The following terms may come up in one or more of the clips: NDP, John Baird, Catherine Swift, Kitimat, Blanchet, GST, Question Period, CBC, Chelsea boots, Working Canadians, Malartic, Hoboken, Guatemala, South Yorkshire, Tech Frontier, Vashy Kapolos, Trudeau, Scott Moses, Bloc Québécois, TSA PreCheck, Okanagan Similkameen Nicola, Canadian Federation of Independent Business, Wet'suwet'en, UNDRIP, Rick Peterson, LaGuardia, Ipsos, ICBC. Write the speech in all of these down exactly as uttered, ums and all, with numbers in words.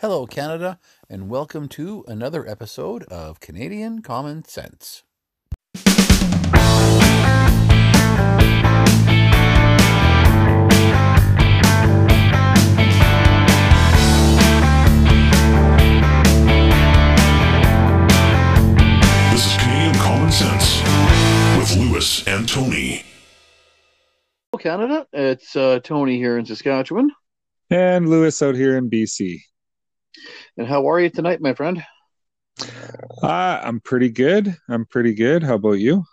Hello, Canada, and welcome to another episode of Canadian Common Sense. This is Canadian Common Sense with Lewis and Tony. Hello, Canada. It's uh, Tony here in Saskatchewan. And Lewis out here in B C. And how are you tonight, my friend? Uh, I'm pretty good. I'm pretty good. How about you?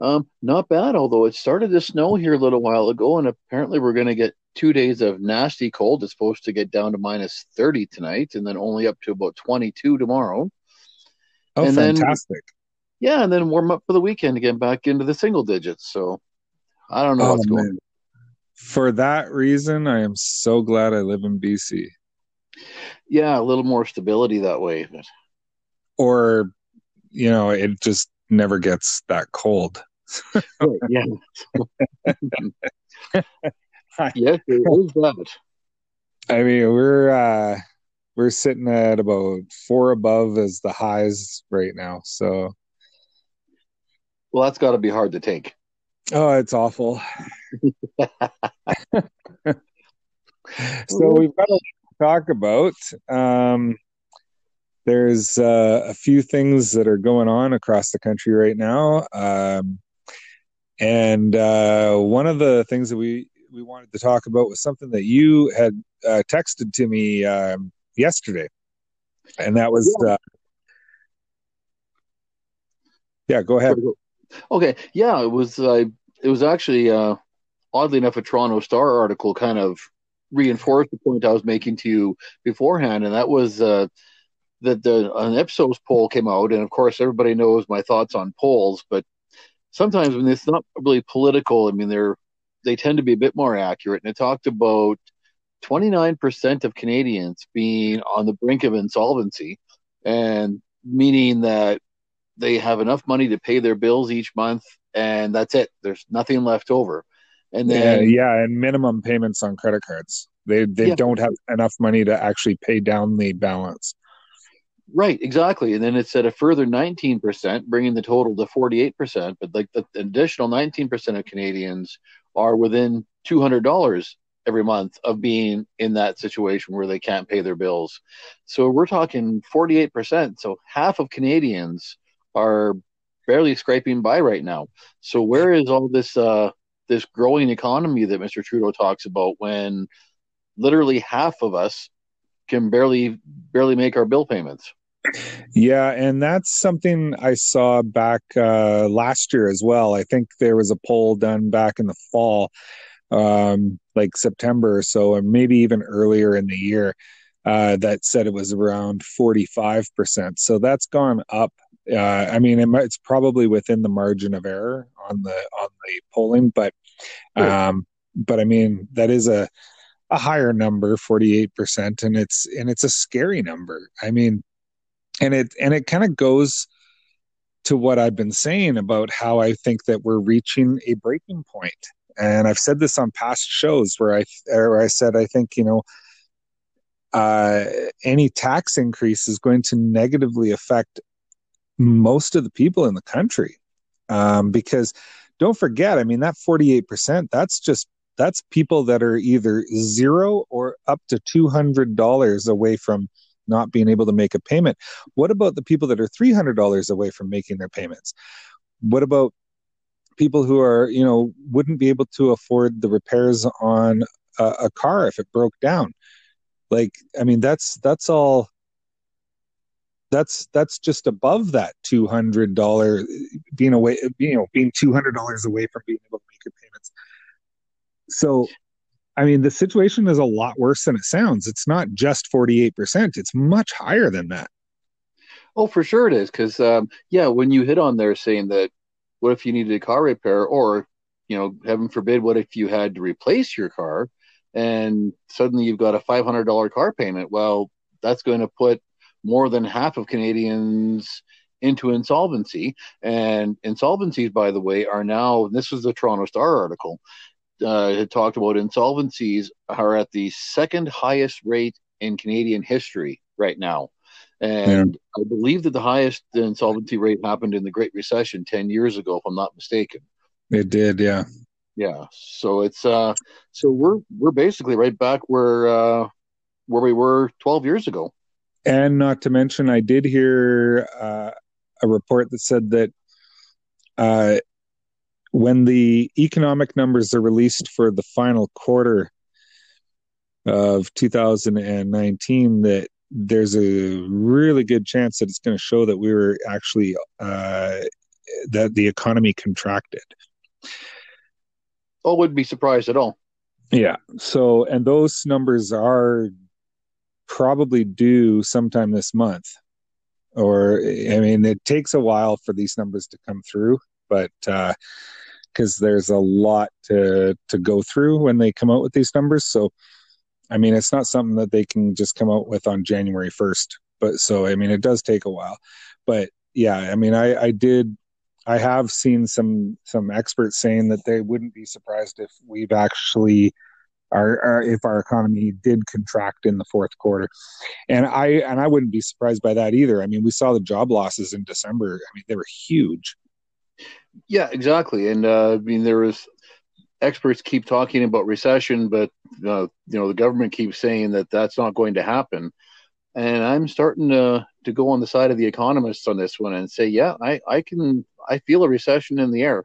Um, not bad, although it started to snow here a little while ago, and apparently we're going to get two days of nasty cold. It's supposed to get down to minus thirty tonight, and then only up to about twenty-two tomorrow. Oh, and fantastic. Then, yeah, and then warm up for the weekend again, back into the single digits. So I don't know oh, what's man. going on. For that reason, I am so glad I live in B C. Yeah, a little more stability that way. But... Or, you know, it just never gets that cold. Yeah. Yes, it is that. I mean, we're uh, we're sitting at about four above as the highs right now. So, well, that's got to be hard to take. Oh, it's awful. So we've got a talk about um there's uh, a few things that are going on across the country right now, um and uh one of the things that we we wanted to talk about was something that you had uh, texted to me um yesterday, and that was yeah, uh, yeah go ahead okay yeah it was uh, it was actually uh oddly enough a Toronto Star article kind of reinforce the point I was making to you beforehand, and that was uh, that the an Ipsos poll came out, and of course everybody knows my thoughts on polls, but sometimes when it's not really political, I mean they're they tend to be a bit more accurate. And it talked about twenty-nine percent of Canadians being on the brink of insolvency, and meaning that they have enough money to pay their bills each month, and that's it. There's nothing left over. And then, yeah, yeah, and minimum payments on credit cards. They they yeah. don't have enough money to actually pay down the balance. Right, exactly. And then it said a further nineteen percent, bringing the total to forty-eight percent. But like the additional nineteen percent of Canadians are within two hundred dollars every month of being in that situation where they can't pay their bills. So we're talking forty-eight percent. So half of Canadians are barely scraping by right now. So where is all this... Uh, this growing economy that Mister Trudeau talks about, when literally half of us can barely barely make our bill payments? Yeah, and that's something I saw back uh, last year as well. I think there was a poll done back in the fall, um, like September or so, or maybe even earlier in the year, uh, that said it was around forty-five percent. So that's gone up. Uh, I mean, it, it's probably within the margin of error on the on the polling, but um, but I mean that is a a higher number, forty-eight percent, and it's and it's a scary number. I mean, and it and it kind of goes to what I've been saying about how I think that we're reaching a breaking point. And I've said this on past shows where I where I said I think you know. Uh, any tax increase is going to negatively affect most of the people in the country, um, because don't forget, I mean, that forty-eight percent, that's just, that's people that are either zero or up to two hundred dollars away from not being able to make a payment. What about the people that are three hundred dollars away from making their payments? What about people who are, you know, wouldn't be able to afford the repairs on a, a car if it broke down? Like, I mean, that's, that's all, that's, that's just above that two hundred dollars being away, you know, being two hundred dollars away from being able to make your payments. So, I mean, the situation is a lot worse than it sounds. It's not just forty-eight percent. It's much higher than that. Oh, for sure it is. Cause um, yeah, when you hit on there saying that, what if you needed a car repair, or, you know, heaven forbid, what if you had to replace your car? And suddenly you've got a five hundred dollars car payment. Well, that's going to put more than half of Canadians into insolvency. And insolvencies, by the way, are now, this was the Toronto Star article, uh, it talked about insolvencies are at the second highest rate in Canadian history right now. And yeah. I believe that the highest insolvency rate happened in the Great Recession ten years ago, if I'm not mistaken. It did, yeah. Yeah. So it's uh, so we're we're basically right back where uh, where we were twelve years ago. And not to mention, I did hear uh, a report that said that uh, when the economic numbers are released for the final quarter of two thousand nineteen, that there's a really good chance that it's going to show that we were actually uh, that the economy contracted. Oh, wouldn't be surprised at all. Yeah. So, and those numbers are probably due sometime this month. Or, I mean, it takes a while for these numbers to come through, but uh, because there's a lot to to go through when they come out with these numbers. So, I mean, it's not something that they can just come out with on January first. But so, I mean, it does take a while. But yeah, I mean, I, I did. I have seen some some experts saying that they wouldn't be surprised if we've actually, our, our if our economy did contract in the fourth quarter, and I and I wouldn't be surprised by that either. I mean, we saw the job losses in December. I mean, they were huge. Yeah, exactly. And uh, I mean, there was experts keep talking about recession, but uh, you know, the government keeps saying that that's not going to happen. And I'm starting to to go on the side of the economists on this one and say, yeah, I I can. I feel a recession in the air.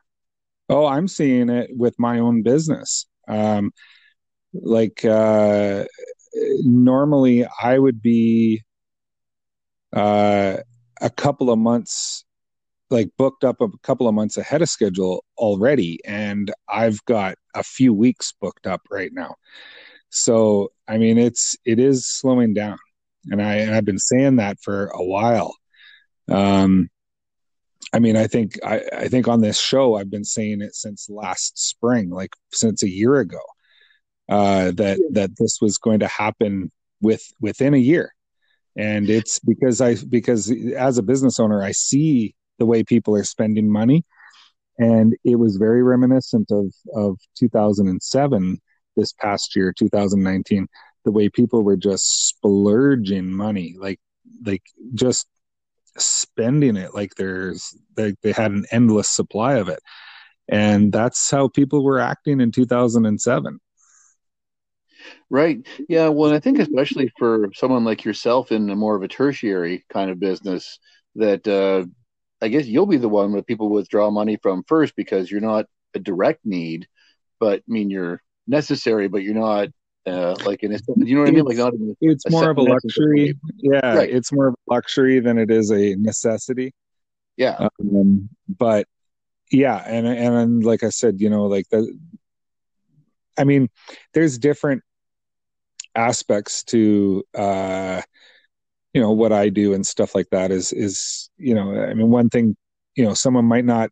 Oh, I'm seeing it with my own business. Um, like uh, normally I would be uh, a couple of months, like booked up a couple of months ahead of schedule already. And I've got a few weeks booked up right now. So, I mean, it's, it is slowing down. And I, and I've been saying that for a while. Um, I mean, I think I, I think on this show, I've been saying it since last spring, like since a year ago, uh, that that this was going to happen with within a year. And it's because I because as a business owner, I see the way people are spending money. And it was very reminiscent of, of two thousand seven, this past year, two thousand nineteen, the way people were just splurging money, like like just spending it like there's like they had an endless supply of it. And that's how people were acting in two thousand seven. Right. Yeah. Well, I think especially for someone like yourself in a more of a tertiary kind of business, that uh, I guess you'll be the one that people withdraw money from first, because you're not a direct need, but I mean, you're necessary, but you're not Uh, like in a, you know what I mean? Like not in a, it's a more of a luxury. Yeah, right. It's more of a luxury than it is a necessity. Yeah, um, but yeah, and and like I said, you know, like the, I mean, there's different aspects to uh, you know, what I do and stuff like that. Is is you know, I mean, one thing, you know, someone might not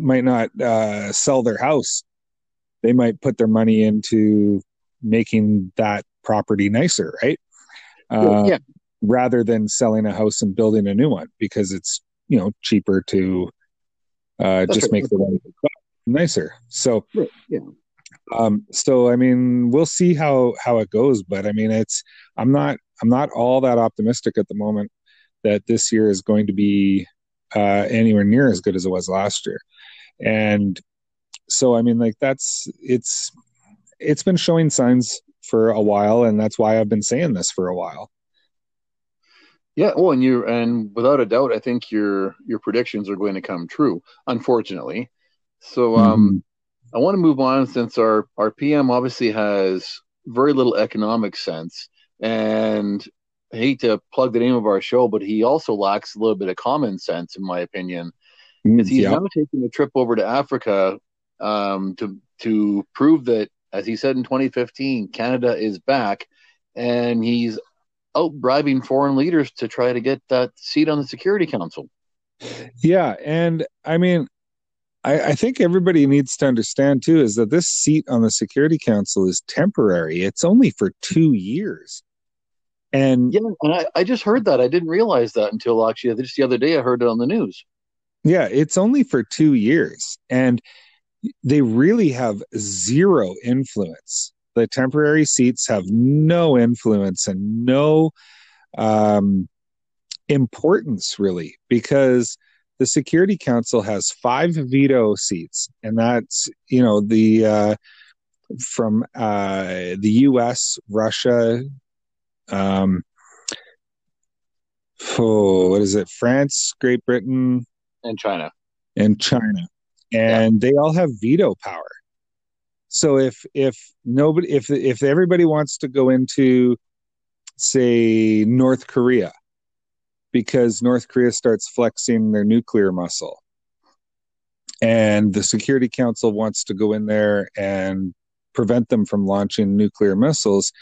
might not uh, sell their house. They might put their money into making that property nicer, right? Uh, yeah. Rather than selling a house and building a new one, because it's, you know, cheaper to uh, just make the one nicer. So, yeah. um, so I mean, we'll see how, how it goes. But I mean, it's I'm not I'm not all that optimistic at the moment that this year is going to be uh, anywhere near as good as it was last year, and. So, I mean, like that's, it's, it's been showing signs for a while, and that's why I've been saying this for a while. Yeah. Well, and you, and without a doubt, I think your, your predictions are going to come true, unfortunately. So um, mm-hmm. I want to move on, since our, our P M obviously has very little economic sense, and I hate to plug the name of our show, but he also lacks a little bit of common sense, in my opinion, because he's yeah. now taking a trip over to Africa um to to prove that, as he said in twenty fifteen, Canada is back, and he's out bribing foreign leaders to try to get that seat on the Security Council. Yeah, and I mean, I, I think everybody needs to understand too is that this seat on the Security Council is temporary. It's only for two years. And yeah, and I, I just heard that. I didn't realize that until actually just the other day I heard it on the news. Yeah, it's only for two years. And they really have zero influence. The temporary seats have no influence and no um, importance, really, because the Security Council has five veto seats, and that's, you know, the uh, from uh, the U S, Russia, um, oh, what is it? France, Great Britain, and China, and China, and yeah. They all have veto power. So if if nobody, if if everybody wants to go into, say, North Korea, because North Korea starts flexing their nuclear muscle, and the Security Council wants to go in there and prevent them from launching nuclear missiles,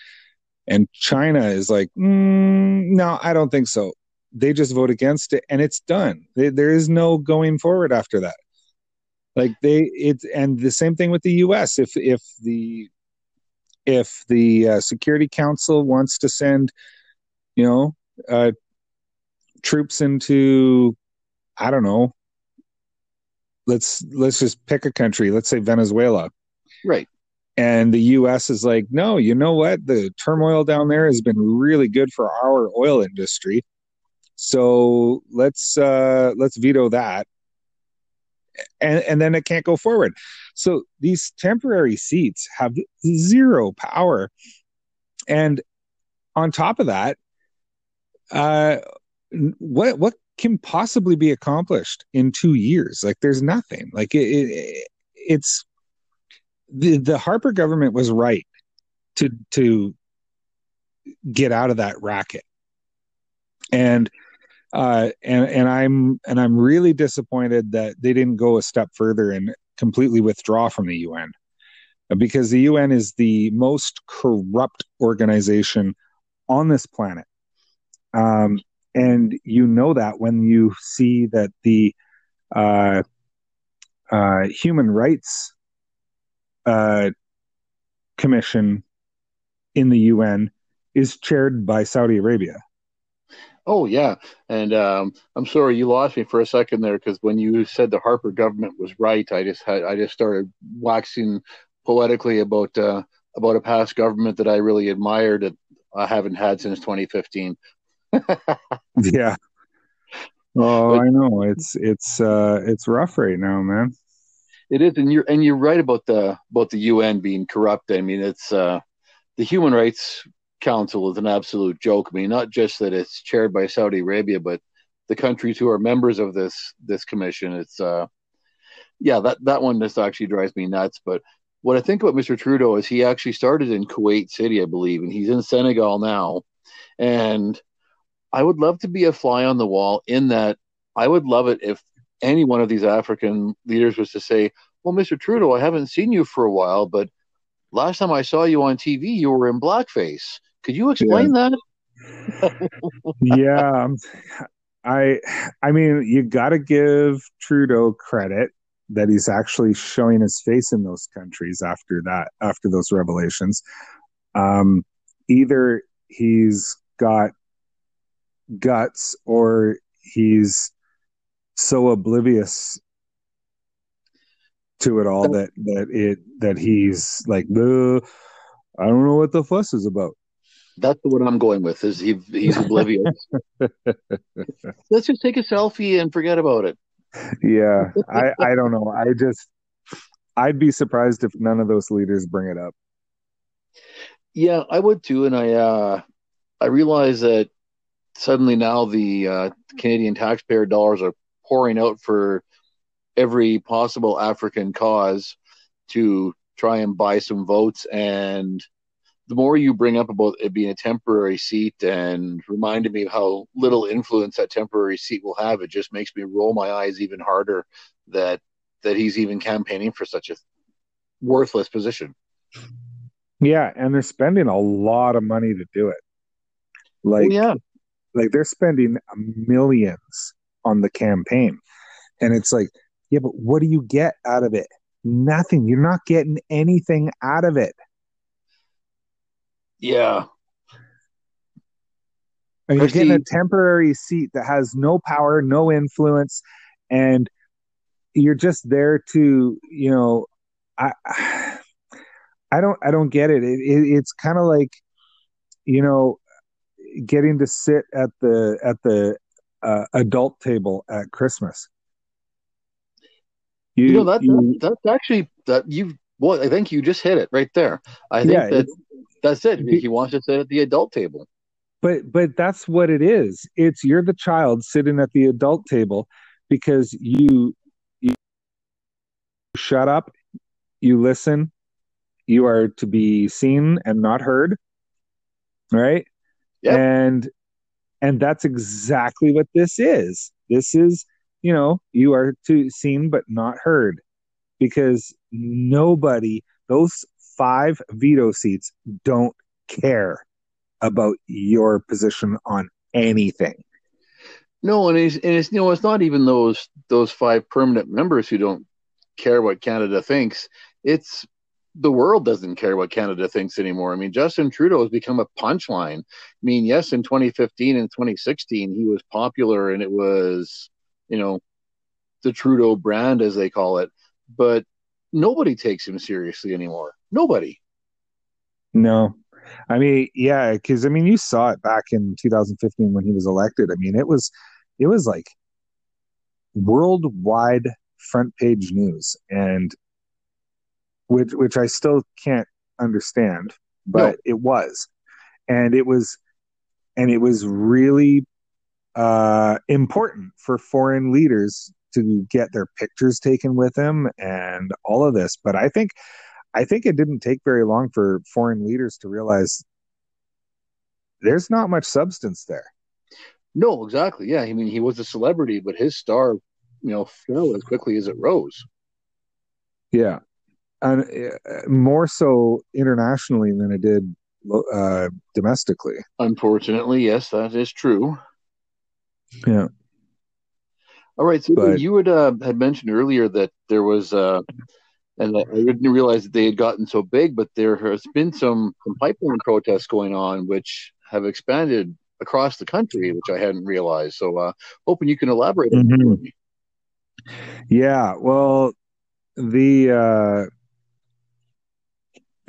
and China is like, mm, no, I don't think so. They just vote against it, and it's done. They, there is no going forward after that. Like they, it, and the same thing with the U S. If if the if the uh, Security Council wants to send, you know, uh, troops into, I don't know, let's let's just pick a country, let's say Venezuela, right? And the U S is like, no, you know what, the turmoil down there has been really good for our oil industry, so let's uh let's veto that, and and then it can't go forward. So these temporary seats have zero power, and on top of that, uh What what can possibly be accomplished in two years? Like, there's nothing. Like, it, it, it's the the Harper government was right to to get out of that racket, and uh, and and I'm and I'm really disappointed that they didn't go a step further and completely withdraw from the U N, because the U N is the most corrupt organization on this planet. Um. And you know that when you see that the uh, uh, Human Rights uh, Commission in the U N is chaired by Saudi Arabia. Oh, yeah. And um, I'm sorry, you lost me for a second there, because when you said the Harper government was right, I just had, I just started waxing poetically about uh, about a past government that I really admired that I haven't had since twenty fifteen. Yeah. Oh, but, I know it's it's uh, it's rough right now, man. It is, and you're and you're right about the about the U N being corrupt. I mean, it's uh, the Human Rights Council is an absolute joke. I mean, not just that it's chaired by Saudi Arabia, but the countries who are members of this this commission. It's uh, yeah, that that one just actually drives me nuts. But what I think about Mister Trudeau is he actually started in Kuwait City, I believe, and he's in Senegal now, and I would love to be a fly on the wall in that. I would love it if any one of these African leaders was to say, well, Mister Trudeau, I haven't seen you for a while, but last time I saw you on T V, you were in blackface. Could you explain yeah. that? yeah. I, I mean, you got to give Trudeau credit that he's actually showing his face in those countries after that, after those revelations. Um, either he's got guts or he's so oblivious to it all that that it that he's like, I don't know what the fuss is about. That's what I'm going with, is he he's oblivious. Let's just take a selfie and forget about it. Yeah. I I don't know. I just I'd be surprised if none of those leaders bring it up. Yeah, I would too, and I uh I realize that suddenly now the uh, Canadian taxpayer dollars are pouring out for every possible African cause to try and buy some votes. And the more you bring up about it being a temporary seat and reminded me of how little influence that temporary seat will have, it just makes me roll my eyes even harder that that he's even campaigning for such a worthless position. Yeah, and they're spending a lot of money to do it. Like, well, yeah. Like, they're spending millions on the campaign. And it's like, yeah, but what do you get out of it? Nothing. You're not getting anything out of it. Yeah. And you're getting a temporary seat that has no power, no influence, and you're just there to, you know, I I don't, I don't get it. It, it it's kind of like, you know, getting to sit at the at the uh, adult table at Christmas. You, you know that, you, that that's actually that you've. Well, I think you just hit it right there. I think yeah, that that's it. He wants to sit at the adult table. But but that's what it is. It's you're the child sitting at the adult table because you, you shut up, you listen, you are to be seen and not heard, right? Yep. And and that's exactly what this is. This is, you know, you are to seen but not heard because nobody, those five veto seats don't care about your position on anything. No, and it's, and it's you know it's not even those those five permanent members who don't care what Canada thinks. It's the world doesn't care what Canada thinks anymore. I mean, Justin Trudeau has become a punchline. I mean, yes, in twenty fifteen and twenty sixteen, he was popular and it was, you know, the Trudeau brand, as they call it. But nobody takes him seriously anymore. Nobody. No. I mean, yeah, because, I mean, you saw it back in two thousand fifteen when he was elected. I mean, it was it was like worldwide front page news, and which which I still can't understand, but no. It was. And it was and it was really uh, important for foreign leaders to get their pictures taken with him and all of this. But I think I think it didn't take very long for foreign leaders to realize there's not much substance there. No, exactly. Yeah. I mean, he was a celebrity, but his star, you know, fell as quickly as it rose. Yeah. And uh, more so internationally than it did uh, domestically. Unfortunately, yes, that is true. Yeah. All right, so but, you had, uh, had mentioned earlier that there was, uh, and I didn't realize that they had gotten so big, but there has been some, some pipeline protests going on which have expanded across the country, which I hadn't realized. So uh, hoping you can elaborate on that for me. Yeah, well, the, uh,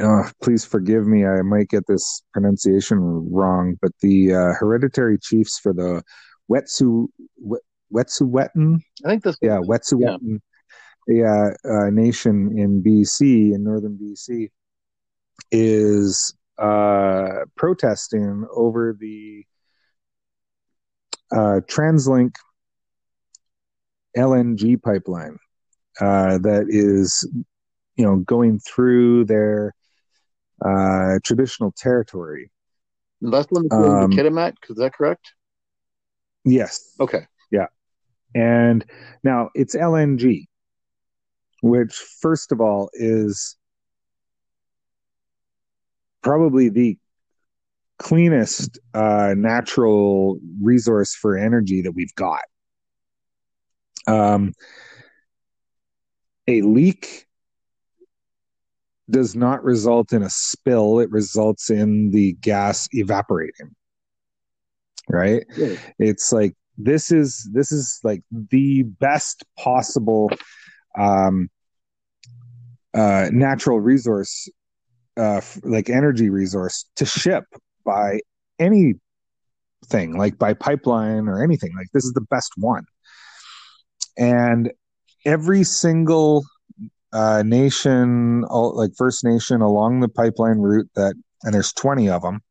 oh, please forgive me, I might get this pronunciation wrong, but the uh, hereditary chiefs for the Wet'suwet'en, Wet'suwet'en, I think that's yeah, Wet'suwet'en, yeah, yeah uh, nation in B C, in northern B C, is uh, protesting over the uh, TransLink L N G pipeline uh, that is, you know, going through their uh, traditional territory. And that's the one that's going to Kitimat, is that correct? Yes. Okay. Yeah. And now it's L N G, which first of all is probably the cleanest uh, natural resource for energy that we've got. Um, a leak does not result in a spill. It results in the gas evaporating, right? Yeah. It's like, This is this is like the best possible um, uh, natural resource, uh, f- like energy resource, to ship by anything, like by pipeline or anything. Like this is the best one, and every single uh, nation, all, like First Nation along the pipeline route that, and there's twenty of them,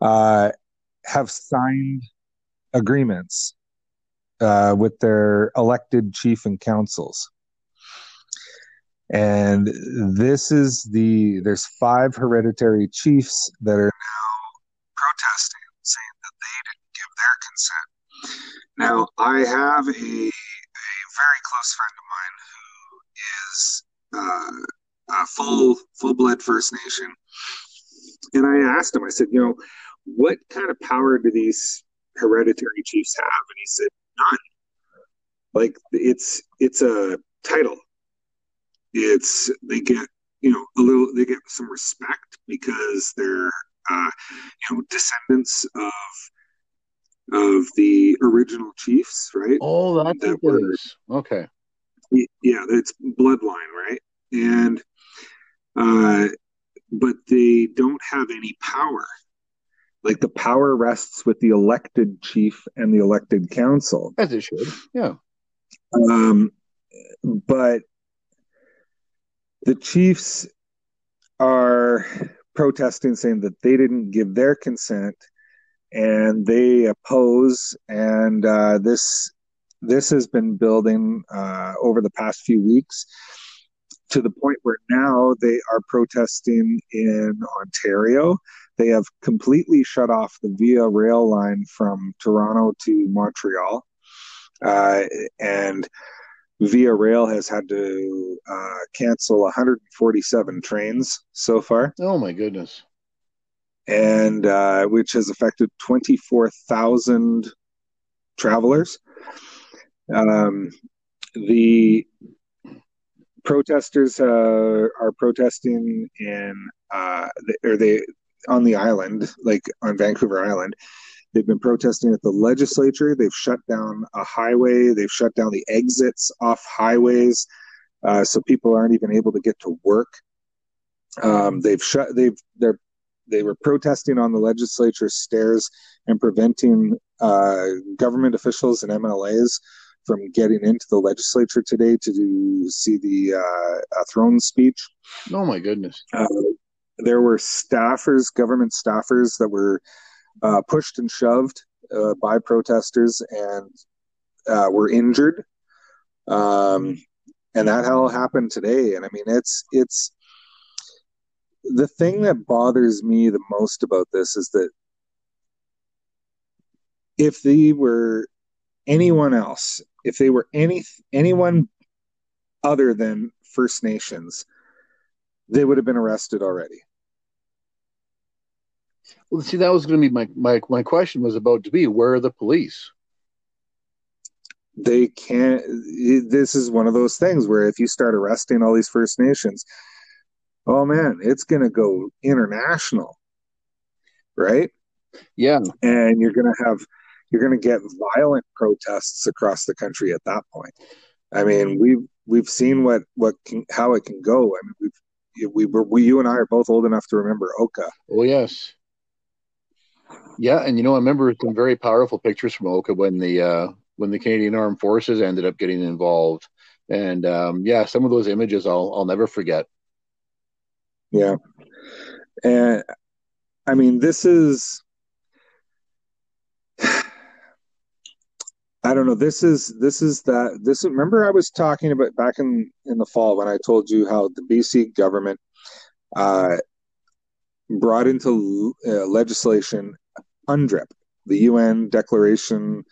uh, have signed agreements uh, with their elected chief and councils. And this is the, there's five hereditary chiefs that are now protesting, saying that they didn't give their consent. Now, I have a, a very close friend of mine who is uh, a full, full-blood First Nation. And I asked him, I said, you know, what kind of power do these hereditary chiefs have? And he said, none. Like it's it's a title. It's they get you know a little they get some respect because they're uh, you know descendants of of the original chiefs, right? Oh, that's that word. Okay. Yeah, that's bloodline, right? And uh, but they don't have any power. Like, the power rests with the elected chief and the elected council. As it should, yeah. Um, but the chiefs are protesting, saying that they didn't give their consent and they oppose. And uh, this this has been building uh, over the past few weeks, to the point where now they are protesting in Ontario. They have completely shut off the Via Rail line from Toronto to Montreal. Uh, and Via Rail has had to uh, cancel one hundred forty-seven trains so far. Oh, my goodness. And uh, which has affected twenty-four thousand travelers. Um, the... Protesters uh, are protesting in, uh, or they on the island, like on Vancouver Island. They've been protesting at the legislature. They've shut down a highway. They've shut down the exits off highways, uh, so people aren't even able to get to work. Um, they've shut. They've they're they were protesting on the legislature stairs and preventing uh, government officials and M L As from getting into the legislature today to do, see the uh, uh, throne speech. Oh, my goodness. Uh, there were staffers, government staffers, that were uh, pushed and shoved uh, by protesters and uh, were injured. Um, and that all happened today. And, I mean, it's it's the thing that bothers me the most about this is that if they were anyone else, if they were any anyone other than First Nations, they would have been arrested already. Well, see, that was going to be my, my, my question was about to be, where are the police? They can't. This is one of those things where if you start arresting all these First Nations, oh, man, it's going to go international, right? Yeah. And you're going to have... you're going to get violent protests across the country at that point. I mean, we've we've seen what what can, how it can go. I mean, we've, we were we you and I are both old enough to remember Oka. Oh yes, yeah, and you know, I remember some very powerful pictures from Oka when the uh, when the Canadian Armed Forces ended up getting involved, and um, yeah, some of those images I'll I'll never forget. Yeah, and I mean, this is. I don't know. This is this is that this. Remember, I was talking about back in, in the fall when I told you how the B C government uh, brought into uh, legislation UNDRIP, the U N Declaration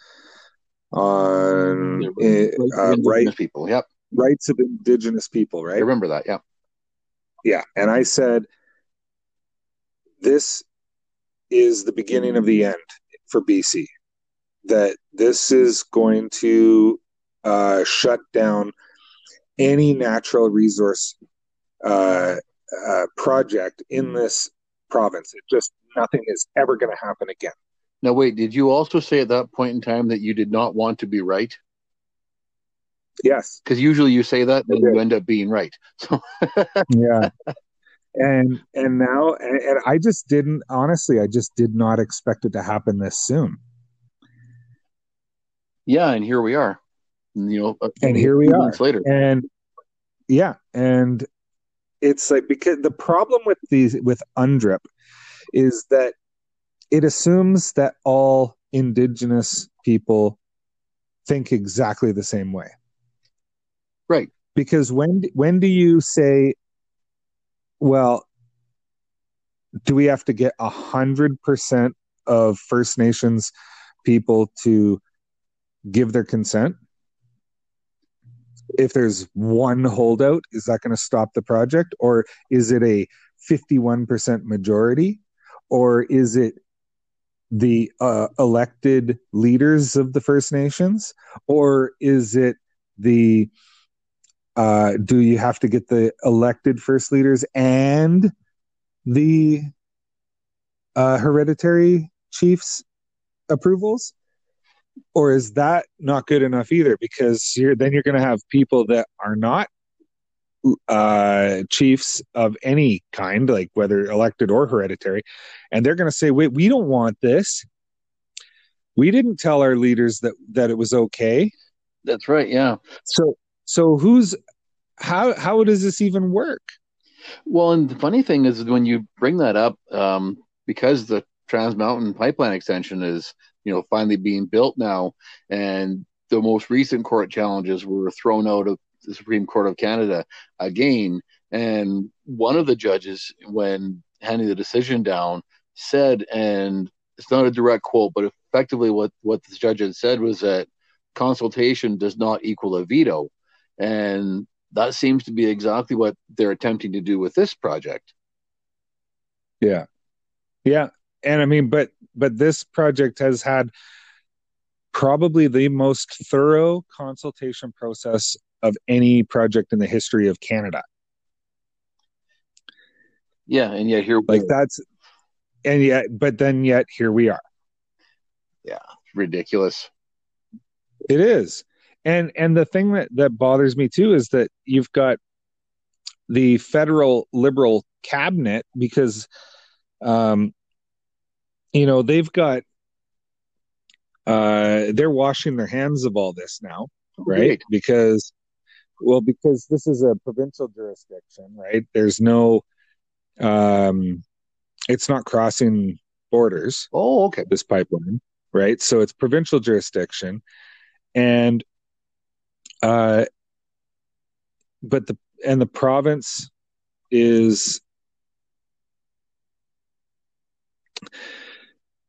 on uh, right, people. Yep. Rights of Indigenous People. Right. I remember that. Yeah. Yeah, and I said this is the beginning of the end for B C. That this is going to uh, shut down any natural resource uh, uh, project in this province. It just, nothing is ever going to happen again. Now, wait, did you also say at that point in time that you did not want to be right? Yes. Because usually you say that, then you end up being right. So yeah. And, and now, and, and I just didn't, honestly, I just did not expect it to happen this soon. Yeah, and here we are. You know, and here we are later. And yeah, and it's like, because the problem with these with UNDRIP is that it assumes that all Indigenous people think exactly the same way, right? Because when when do you say, well, do we have to get a hundred percent of First Nations people to give their consent? If there's one holdout, is that going to stop the project? Or is it a fifty-one percent majority? Or is it the uh, elected leaders of the First Nations? Or is it the, uh, do you have to get the elected first leaders and the uh, hereditary chiefs' approvals? Or is that not good enough either? Because you're, then you're going to have people that are not uh, chiefs of any kind, like whether elected or hereditary, and they're going to say, wait, we don't want this. We didn't tell our leaders that, that it was okay. That's right. Yeah. So, so who's, how, how does this even work? Well, and the funny thing is when you bring that up, um, because the Trans Mountain Pipeline extension is, you know, finally being built now, and the most recent court challenges were thrown out of the Supreme Court of Canada again. And one of the judges, when handing the decision down, said, and it's not a direct quote, but effectively what, what the judge had said was that consultation does not equal a veto. And that seems to be exactly what they're attempting to do with this project. Yeah. Yeah. And I mean, but, but this project has had probably the most thorough consultation process of any project in the history of Canada. Yeah. And yet here, we like are. that's, and yet, but then yet here we are. Yeah. Ridiculous. It is. And and the thing that, that bothers me, too, is that you've got the federal Liberal cabinet because, um, you know, they've got uh, they're washing their hands of all this now. Right. Right. Because, well, because this is a provincial jurisdiction. Right. There's no um, it's not crossing borders. Oh, OK. This pipeline. Right. So it's provincial jurisdiction. And. Uh, but the and the province is,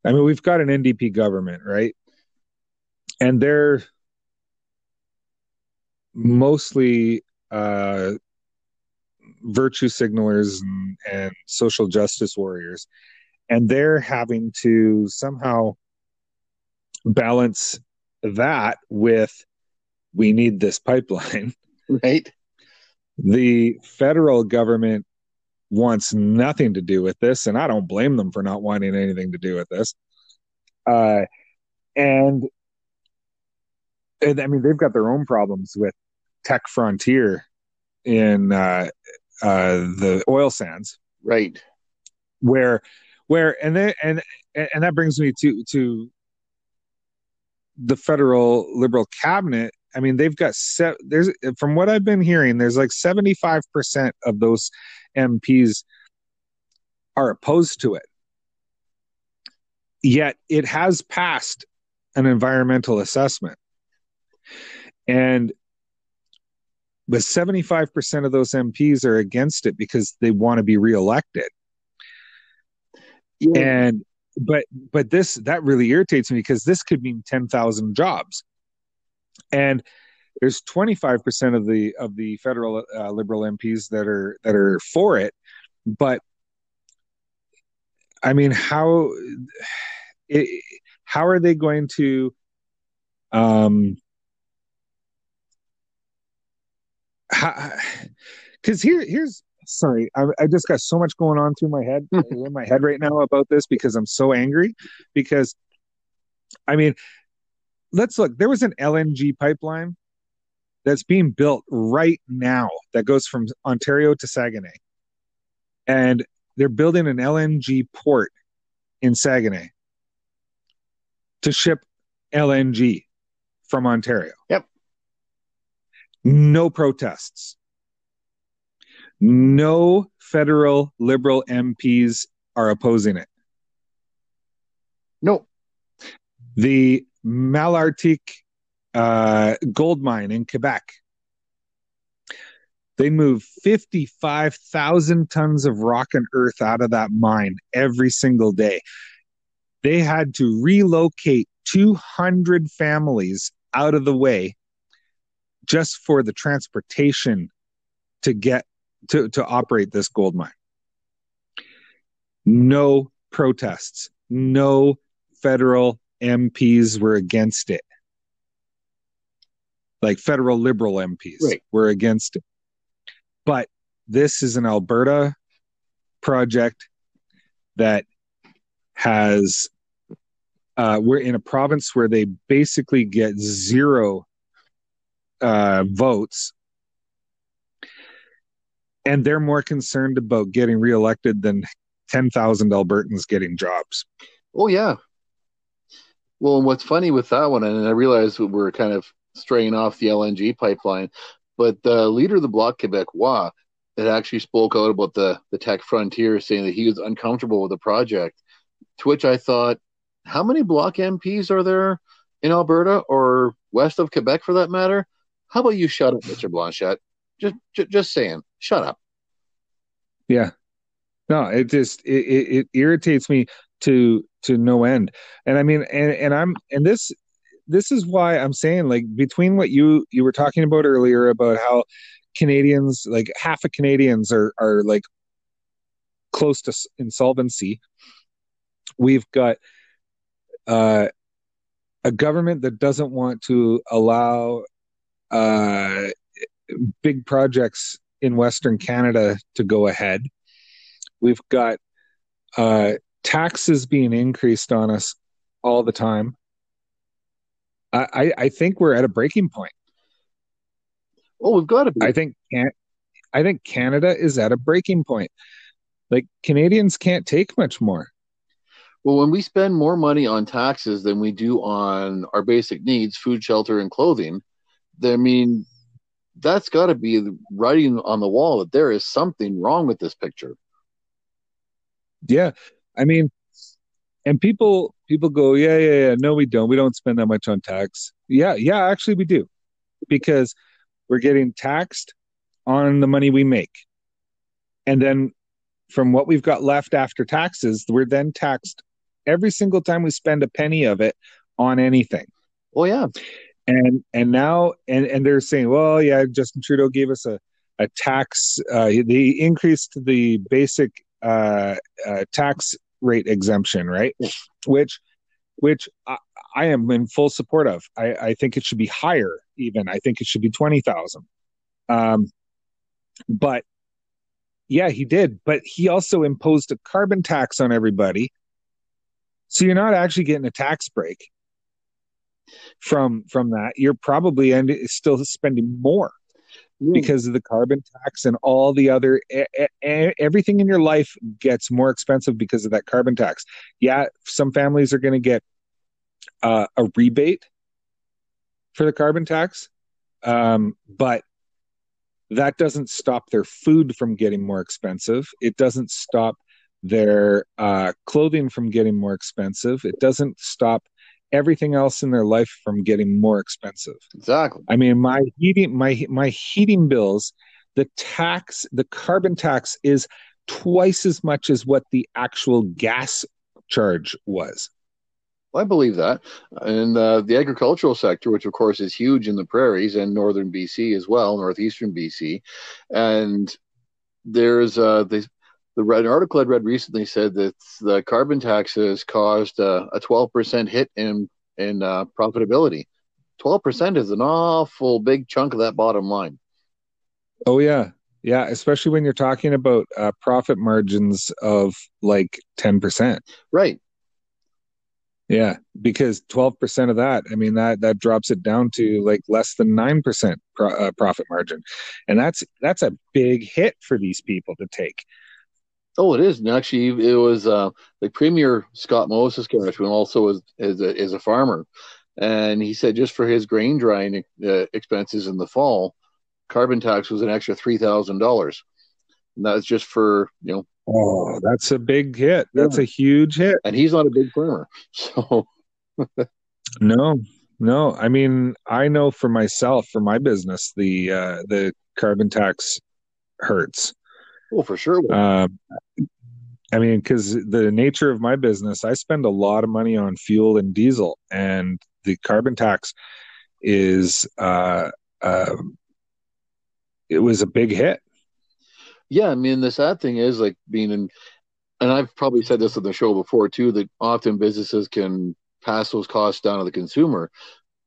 I mean, we've got an N D P government, right? And they're mostly uh, virtue signalers and, and social justice warriors, and they're having to somehow balance that with, we need this pipeline, right? The federal government wants nothing to do with this, and I don't blame them for not wanting anything to do with this. Uh, and, and I mean, they've got their own problems with Tech Frontier in uh, uh, the oil sands, right? Where, where, and they, and and that brings me to to the federal Liberal cabinet. I mean, they've got se- there's from what I've been hearing, there's like seventy-five percent of those M Ps are opposed to it. Yet it has passed an environmental assessment. And but seventy-five percent of those M Ps are against it because they want to be reelected. Yeah. And but but this that really irritates me because this could mean ten thousand jobs. And there's twenty-five percent of the of the federal uh, Liberal M Ps that are that are for it, but I mean, how it, how are they going to um because here here's sorry I, I just got so much going on through my head in my head right now about this because I'm so angry because I mean. Let's look. There was an L N G pipeline that's being built right now that goes from Ontario to Saguenay. And they're building an L N G port in Saguenay to ship L N G from Ontario. Yep. No protests. No federal Liberal M Ps are opposing it. No. The Malartic uh, gold mine in Quebec. They move fifty-five thousand tons of rock and earth out of that mine every single day. They had to relocate two hundred families out of the way just for the transportation to get to, to operate this gold mine. No protests, no federal M Ps were against it. Like federal Liberal M Ps right. were against it. But this is an Alberta project that has, uh, we're in a province where they basically get zero uh, votes. And they're more concerned about getting reelected than ten thousand Albertans getting jobs. Oh, yeah. Well, and what's funny with that one, and I realize we're kind of straying off the L N G pipeline, but the leader of the Bloc Québécois that actually spoke out about the, the Tech Frontier, saying that he was uncomfortable with the project, to which I thought, how many Bloc M Ps are there in Alberta or west of Quebec for that matter? How about you shut up, Mister Blanchet? Just, just, just saying, shut up. Yeah, no, it just it, it, it irritates me to to no end. And I mean, and, and I'm and this this is why I'm saying, like, between what you you were talking about earlier about how Canadians, like half of Canadians, are are like close to insolvency. We've got uh, a government that doesn't want to allow uh, big projects in Western Canada to go ahead. We've got uh, taxes being increased on us all the time. I, I, I think we're at a breaking point. Oh, we've got to be. I think I think Canada is at a breaking point. Like, Canadians can't take much more. Well, when we spend more money on taxes than we do on our basic needs, food, shelter, and clothing, I mean, that's got to be writing on the wall that there is something wrong with this picture. Yeah. I mean, and people people go, yeah, yeah, yeah, no, we don't. We don't spend that much on tax. Yeah, yeah, actually we do, because we're getting taxed on the money we make. And then from what we've got left after taxes, we're then taxed every single time we spend a penny of it on anything. Oh yeah. And and now and, and they're saying, well, yeah, Justin Trudeau gave us a, a tax. Uh, they increased the basic uh, uh, tax rate exemption, right? Yeah. Which which I, I am in full support of. I, I think it should be higher even. I think it should be twenty thousand. Um, but yeah, he did. But he also imposed a carbon tax on everybody. So you're not actually getting a tax break from from that. You're probably end, still spending more mm. because of the carbon tax and all the other, e- e- everything in your life gets more expensive because of that carbon tax. Yeah, some families are going to get uh, a rebate for the carbon tax, um, but that doesn't stop their food from getting more expensive. It doesn't stop their uh, clothing from getting more expensive. It doesn't stop everything else in their life from getting more expensive. Exactly. I mean, my heating, my my heating bills, the tax, the carbon tax is twice as much as what the actual gas charge was. Well, I believe that. And uh, the agricultural sector, which of course is huge in the prairies and northern B C as well, northeastern B C. And there's uh, the, the red, an article I read recently said that the carbon taxes caused uh, a twelve percent hit in, in uh, profitability. twelve percent is an awful big chunk of that bottom line. Oh, yeah. Yeah, especially when you're talking about uh, profit margins of like ten percent. Right. Yeah, because twelve percent of that, I mean, that, that drops it down to like less than nine percent pro, uh, profit margin. And that's that's a big hit for these people to take. Oh, it is. And actually, it was uh, like Premier Scott Moses, who also is, is, a, is a farmer. And he said just for his grain drying uh, expenses in the fall, carbon tax was an extra three thousand dollars. And that's just for, you know, oh, that's a big hit. That's yeah. a huge hit. And he's not a big farmer. So No, no. I mean, I know for myself, for my business, the uh, the carbon tax hurts. Oh, for sure. Um, I mean, because the nature of my business, I spend a lot of money on fuel and diesel, and the carbon tax is uh, uh, it was a big hit. Yeah, I mean, the sad thing is, like, being in, and I've probably said this on the show before too, that often businesses can pass those costs down to the consumer.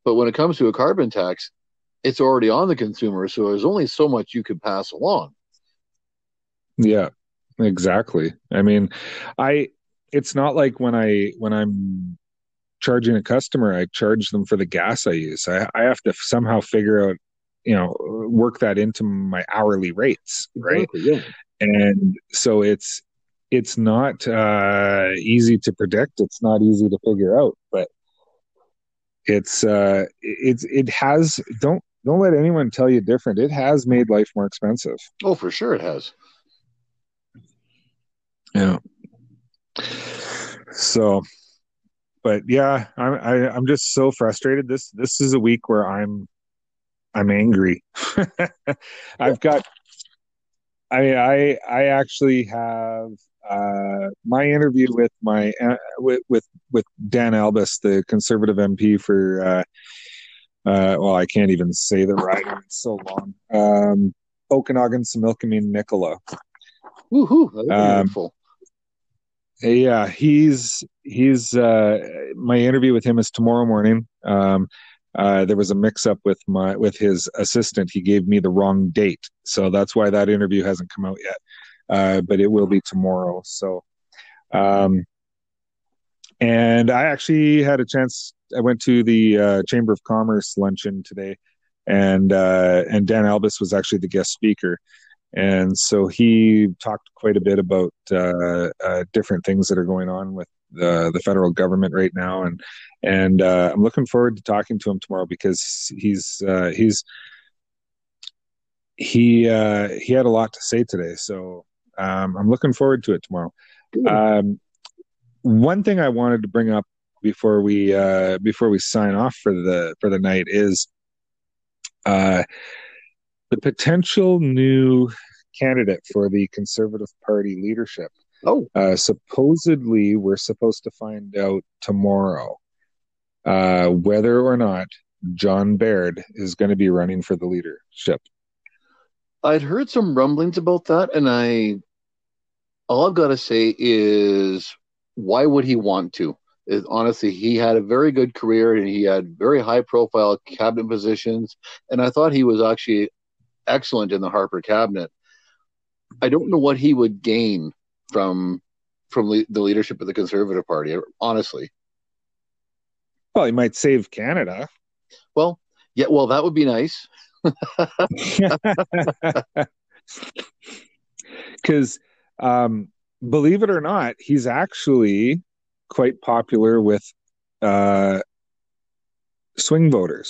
But when it comes to a carbon tax, it's already on the consumer. So there's only so much you can pass along. Yeah, exactly. I mean, I, it's not like when I, when I'm charging a customer, I charge them for the gas I use. I, I have to somehow figure out you know, work that into my hourly rates, right? Exactly, yeah. And so it's it's not uh, easy to predict. It's not easy to figure out, but it's uh, it's it has don't don't let anyone tell you different. It has made life more expensive. Oh, for sure, it has. Yeah. So, but yeah, I'm I, I'm just so frustrated. This this is a week where I'm I'm angry. I've got. I mean, I I actually have uh, my interview with my uh, with, with with Dan Albas, the Conservative M P for. Uh, uh, well, I can't even say the riding; it's so long. Um, Okanagan Similkameen Nicola. Woohoo! That's um, beautiful. Yeah, he's he's uh, my interview with him is tomorrow morning. Um, uh, there was a mix-up with my with his assistant. He gave me the wrong date, so that's why that interview hasn't come out yet. Uh, but it will be tomorrow. So, um, and I actually had a chance. I went to the uh, Chamber of Commerce luncheon today, and uh, and Dan Albas was actually the guest speaker. And so he talked quite a bit about uh, uh, different things that are going on with the, the federal government right now, and and uh, I'm looking forward to talking to him tomorrow because he's uh, he's he uh, he had a lot to say today. So um, I'm looking forward to it tomorrow. Um, one thing I wanted to bring up before we uh, before we sign off for the for the night is. Uh, The potential new candidate for the Conservative Party leadership. Oh, uh, supposedly we're supposed to find out tomorrow uh, whether or not John Baird is going to be running for the leadership. I'd heard some rumblings about that, and I all I've got to say is, why would he want to? Is honestly, he had a very good career and he had very high-profile cabinet positions, and I thought he was actually excellent in the Harper cabinet. I don't know what he would gain from from le- the leadership of the Conservative Party, honestly. Well, he might save Canada. Well, yeah, well, that would be nice. Because, um, believe it or not, he's actually quite popular with uh, swing voters.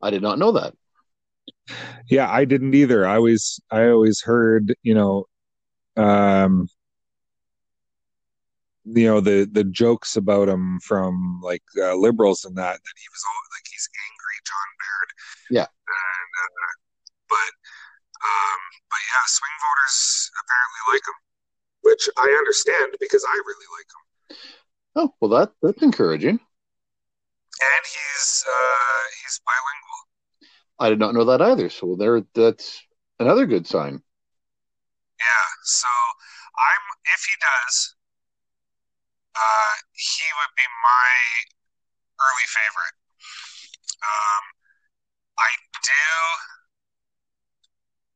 I did not know that. Yeah, I didn't either. I always, I always heard, you know, um, you know the the jokes about him from like uh, liberals and that that he was all, like he's angry John Baird. Yeah, and, uh, but um, but yeah, swing voters apparently like him, which I understand because I really like him. Oh well, that that's encouraging. And he's uh, he's bilingual. I did not know that either. So there, that's another good sign. Yeah. So I'm, if he does, uh, he would be my early favorite. Um, I do.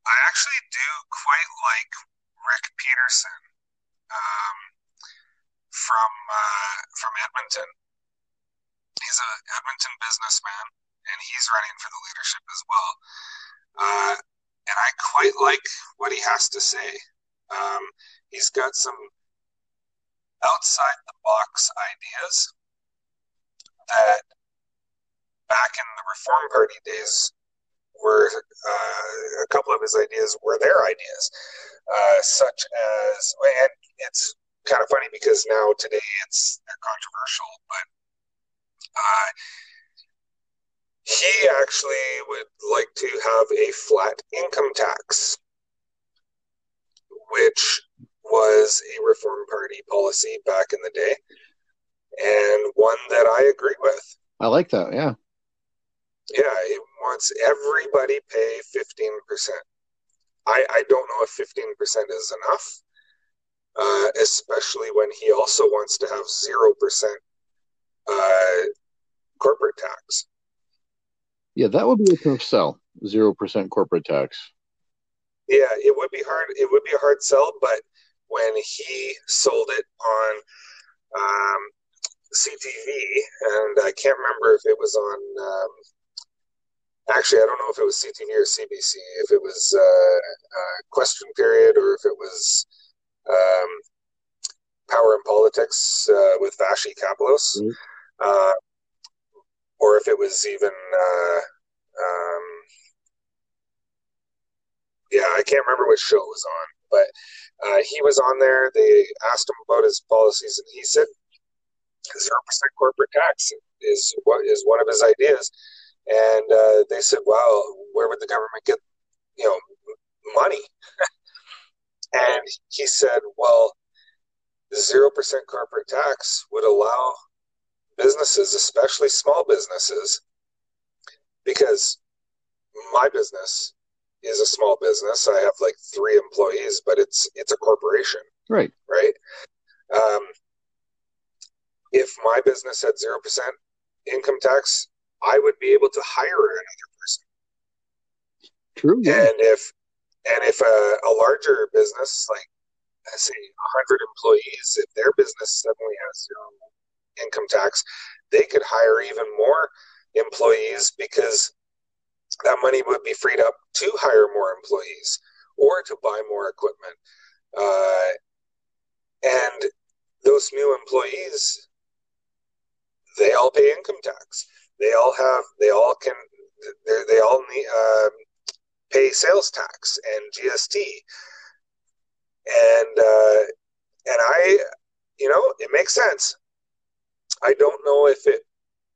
I actually do quite like Rick Peterson, um, from, uh, from Edmonton. He's an Edmonton businessman. And he's running for the leadership as well. Uh, and I quite like what he has to say. Um, he's got some outside-the-box ideas that back in the Reform Party days were uh, a couple of his ideas were their ideas, uh, such as, and it's kind of funny because now today it's they're controversial, but uh, he actually would like to have a flat income tax, which was a Reform Party policy back in the day, and one that I agree with. I like that, yeah. Yeah, he wants everybody pay fifteen percent. I, I don't know if fifteen percent is enough, uh, especially when he also wants to have zero percent uh, corporate tax. Yeah, that would be a tough sell. Zero percent corporate tax. Yeah, it would be hard. It would be a hard sell. But when he sold it on um, C T V, and I can't remember if it was on um, actually, I don't know if it was C T V or C B C, if it was uh, uh, Question Period, or if it was um, Power and Politics uh, with Vashy Kapolos, mm-hmm. uh, or if it was even, uh, um, yeah, I can't remember which show it was on, but uh, he was on there. They asked him about his policies, and he said zero percent corporate tax is what is one of his ideas. And uh, they said, "Wow, where would the government get, you know, money?" And he said, "Well, zero percent corporate tax would allow businesses, especially small businesses, because my business is a small business. I have like three employees, but it's it's a corporation, right? Right. Um, if my business had zero percent income tax, I would be able to hire another person. True. Yeah. And if and if a, a larger business, like I say one hundred employees, if their business suddenly has zero income tax, they could hire even more employees because that money would be freed up to hire more employees or to buy more equipment. Uh, and those new employees, they all pay income tax. They all have, they all can, they all need, uh, pay sales tax and G S T. And, uh, and I, you know, it makes sense. I don't know if it,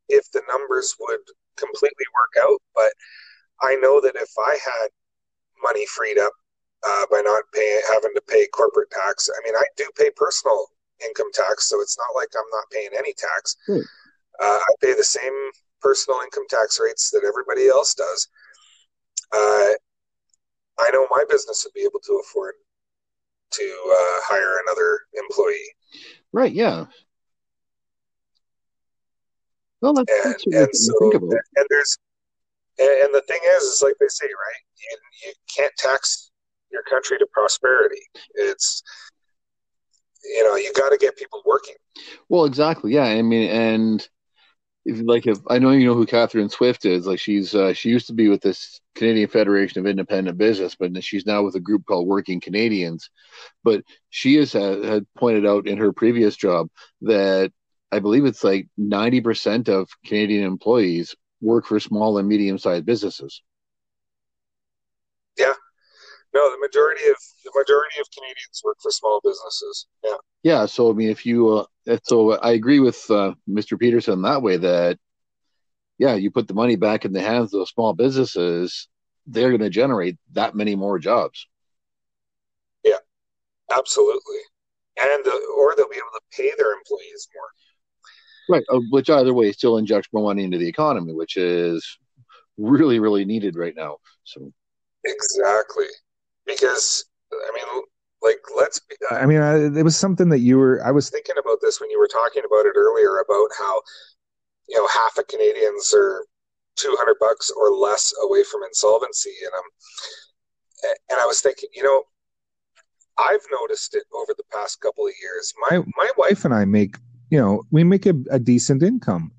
if the numbers would completely work out, but I know that if I had money freed up, uh, by not paying, having to pay corporate tax, I mean, I do pay personal income tax, so it's not like I'm not paying any tax. Hmm. Uh, I pay the same personal income tax rates that everybody else does. Uh, I know my business would be able to afford to uh, hire another employee. Right. Yeah. Well, that's, and, that's and so, thinkable. And there's, and the thing is, is like they say, right? You, you can't tax your country to prosperity. It's, you know, you got to get people working. Well, exactly. Yeah. I mean, and if, like, if I know, you know who Catherine Swift is, like she's, uh, she used to be with this Canadian Federation of Independent Business, but she's now with a group called Working Canadians. But she has uh, had pointed out in her previous job that I believe it's like ninety percent of Canadian employees work for small and medium sized businesses. Yeah. No, the majority of the majority of Canadians work for small businesses. Yeah, yeah. So I mean, if you, uh, so I agree with uh, Mister Peterson that way. That yeah, you put the money back in the hands of those small businesses, they're going to generate that many more jobs. Yeah, absolutely, and the, or they'll be able to pay their employees more. Right, which either way still injects more money into the economy, which is really, really needed right now. So exactly. Because, I mean, like, let's be, uh, I mean, I, it was something that you were, I was thinking about this when you were talking about it earlier about how, you know, half of Canadians are two hundred bucks or less away from insolvency. And, um, and I was thinking, you know, I've noticed it over the past couple of years. My, my wife and I make, you know, we make a, a decent income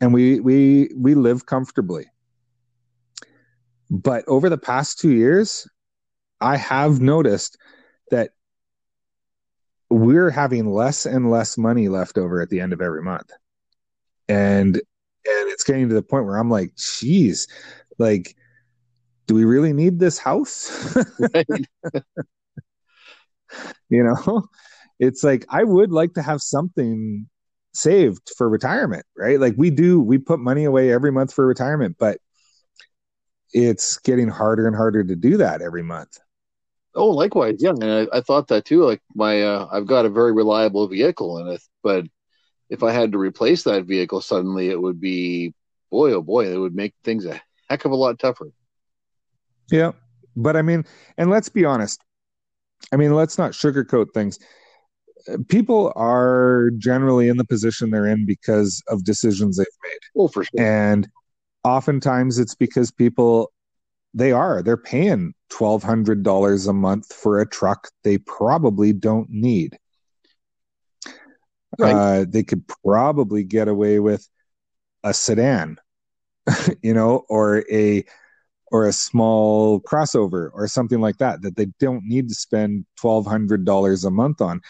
and we, we, we live comfortably. But over the past two years, I have noticed that we're having less and less money left over at the end of every month. And and it's getting to the point where I'm like, geez, like, do we really need this house? Right. You know, it's like, I would like to have something saved for retirement, right? Like we do, we put money away every month for retirement, but it's getting harder and harder to do that every month. Oh, likewise, yeah. And I, I thought that too. Like my, uh, I've got a very reliable vehicle, and if, but if I had to replace that vehicle suddenly, it would be, boy, oh boy, it would make things a heck of a lot tougher. Yeah, but I mean, and let's be honest. I mean, let's not sugarcoat things. People are generally in the position they're in because of decisions they've made. Well, for sure, and oftentimes it's because people, they are, they're paying twelve hundred dollars a month for a truck they probably don't need. Right. Uh, they could probably get away with a sedan you know, or a or a small crossover or something like that, that they don't need to spend twelve hundred dollars a month on.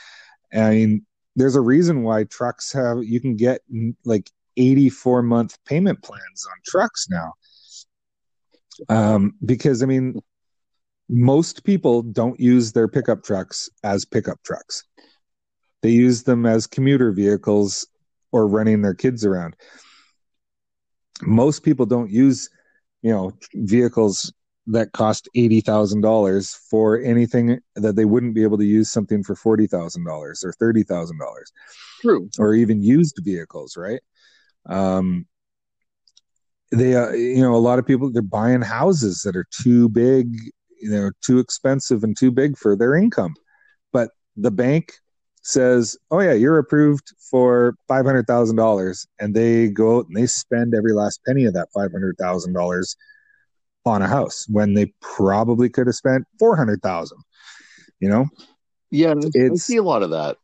I mean, there's a reason why trucks have, you can get like eighty-four month payment plans on trucks now. Um, because I mean, most people don't use their pickup trucks as pickup trucks. They use them as commuter vehicles or running their kids around. Most people don't use, you know, vehicles that cost eighty thousand dollars for anything that they wouldn't be able to use something for forty thousand dollars or thirty thousand dollars. True. Or even used vehicles, right? Um, they, uh, you know, a lot of people, they're buying houses that are too big, you know, too expensive and too big for their income. But the bank says, oh yeah, you're approved for five hundred thousand dollars, and they go out and they spend every last penny of that five hundred thousand dollars on a house when they probably could have spent four hundred thousand dollars, you know? Yeah, I see a lot of that.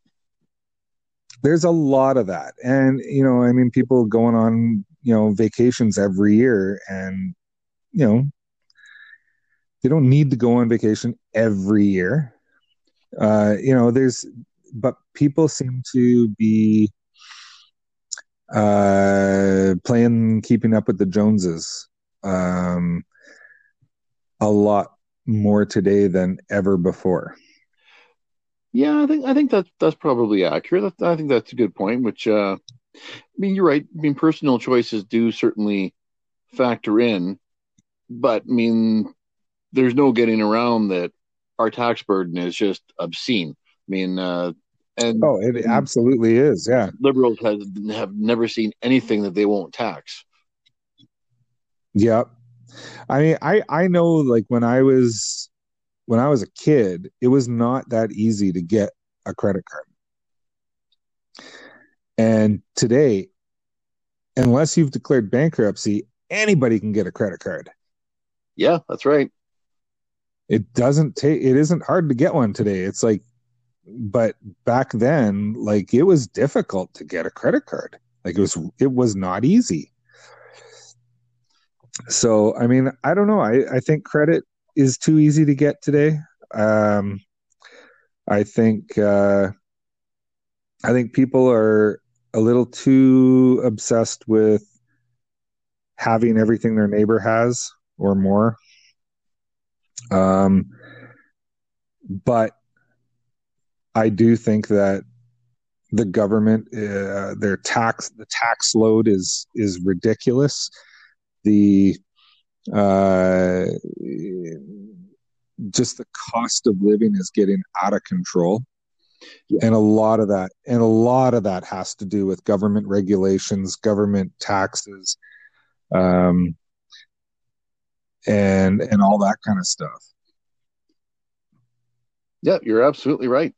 There's a lot of that. And, you know, I mean, people going on, you know, vacations every year, and, you know, they don't need to go on vacation every year. Uh, you know, there's... But people seem to be uh, playing keeping up with the Joneses um, a lot more today than ever before. Yeah, I think I think that that's probably accurate. I think that's a good point. Which uh, I mean, you're right. I mean, personal choices do certainly factor in, but I mean, there's no getting around that our tax burden is just obscene. I mean, uh, and oh, it absolutely is. Yeah, liberals have, have never seen anything that they won't tax. Yeah, I mean, I, I know, like when I was when I was a kid, it was not that easy to get a credit card. And today, unless you've declared bankruptcy, anybody can get a credit card. Yeah, that's right. It doesn't take. It isn't hard to get one today. It's like. But back then, like, it was difficult to get a credit card. Like it was, it was not easy. So, I mean, I don't know. I, I think credit is too easy to get today. Um, I think, uh, I think people are a little too obsessed with having everything their neighbor has or more. Um, but I do think that the government, uh, their tax, the tax load is is ridiculous. The uh, just the cost of living is getting out of control, yeah. and a lot of that, and a lot of that has to do with government regulations, government taxes, um, and and all that kind of stuff. Yeah, you're absolutely right.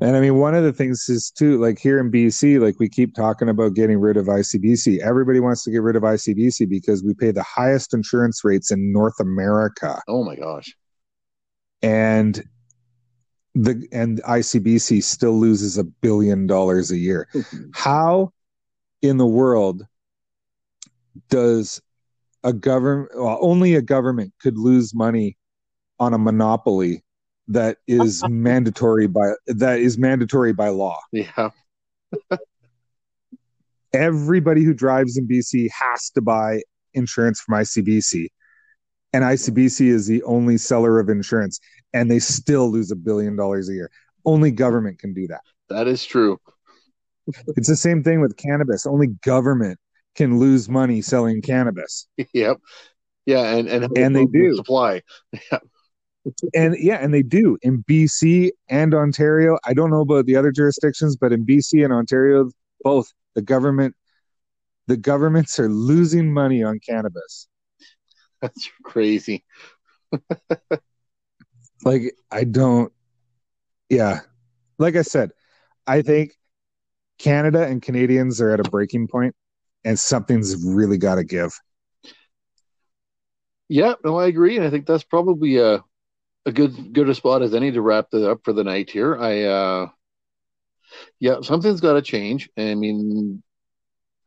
And I mean, one of the things is too, like here in B C, like we keep talking about getting rid of I C B C. Everybody wants to get rid of I C B C because we pay the highest insurance rates in North America. Oh my gosh. And the and I C B C still loses a billion dollars a year. How in the world does a government, well, only a government could lose money on a monopoly that is mandatory by that is mandatory by law. Yeah. Everybody who drives in B C has to buy insurance from I C B C, and I C B C is the only seller of insurance, and they still lose a billion dollars a year. Only government can do that. That is true. It's the same thing with cannabis. Only government can lose money selling cannabis. Yep. Yeah, and and, and they do supply. Yeah. And yeah, and they do in B C and Ontario. I don't know about the other jurisdictions, but in B C and Ontario, both the government, the governments are losing money on cannabis. That's crazy. Like I don't, yeah. Like I said, I think Canada and Canadians are at a breaking point, and something's really got to give. Yeah, no, I agree, and I think that's probably a. A good good a spot as any to wrap it up for the night here. I uh yeah, something's gotta change. I mean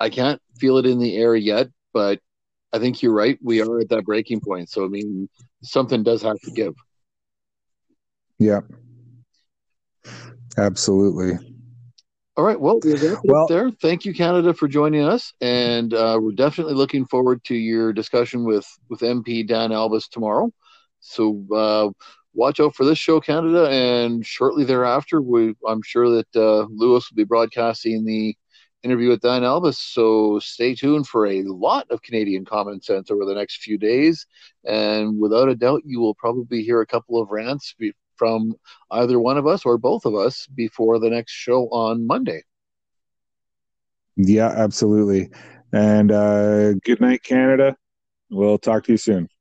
I can't feel it in the air yet, but I think you're right. We are at that breaking point. So, I mean, something does have to give. Yeah, absolutely. All right. Well, we're well, there. Thank you, Canada, for joining us. And uh, we're definitely looking forward to your discussion with, with M P Dan Albas tomorrow. So uh, watch out for this show, Canada. And shortly thereafter, we, I'm sure that uh, Lewis will be broadcasting the interview with Dan Albas. So stay tuned for a lot of Canadian common sense over the next few days. And without a doubt, you will probably hear a couple of rants be- from either one of us or both of us before the next show on Monday. Yeah, absolutely. And uh, good night, Canada. We'll talk to you soon.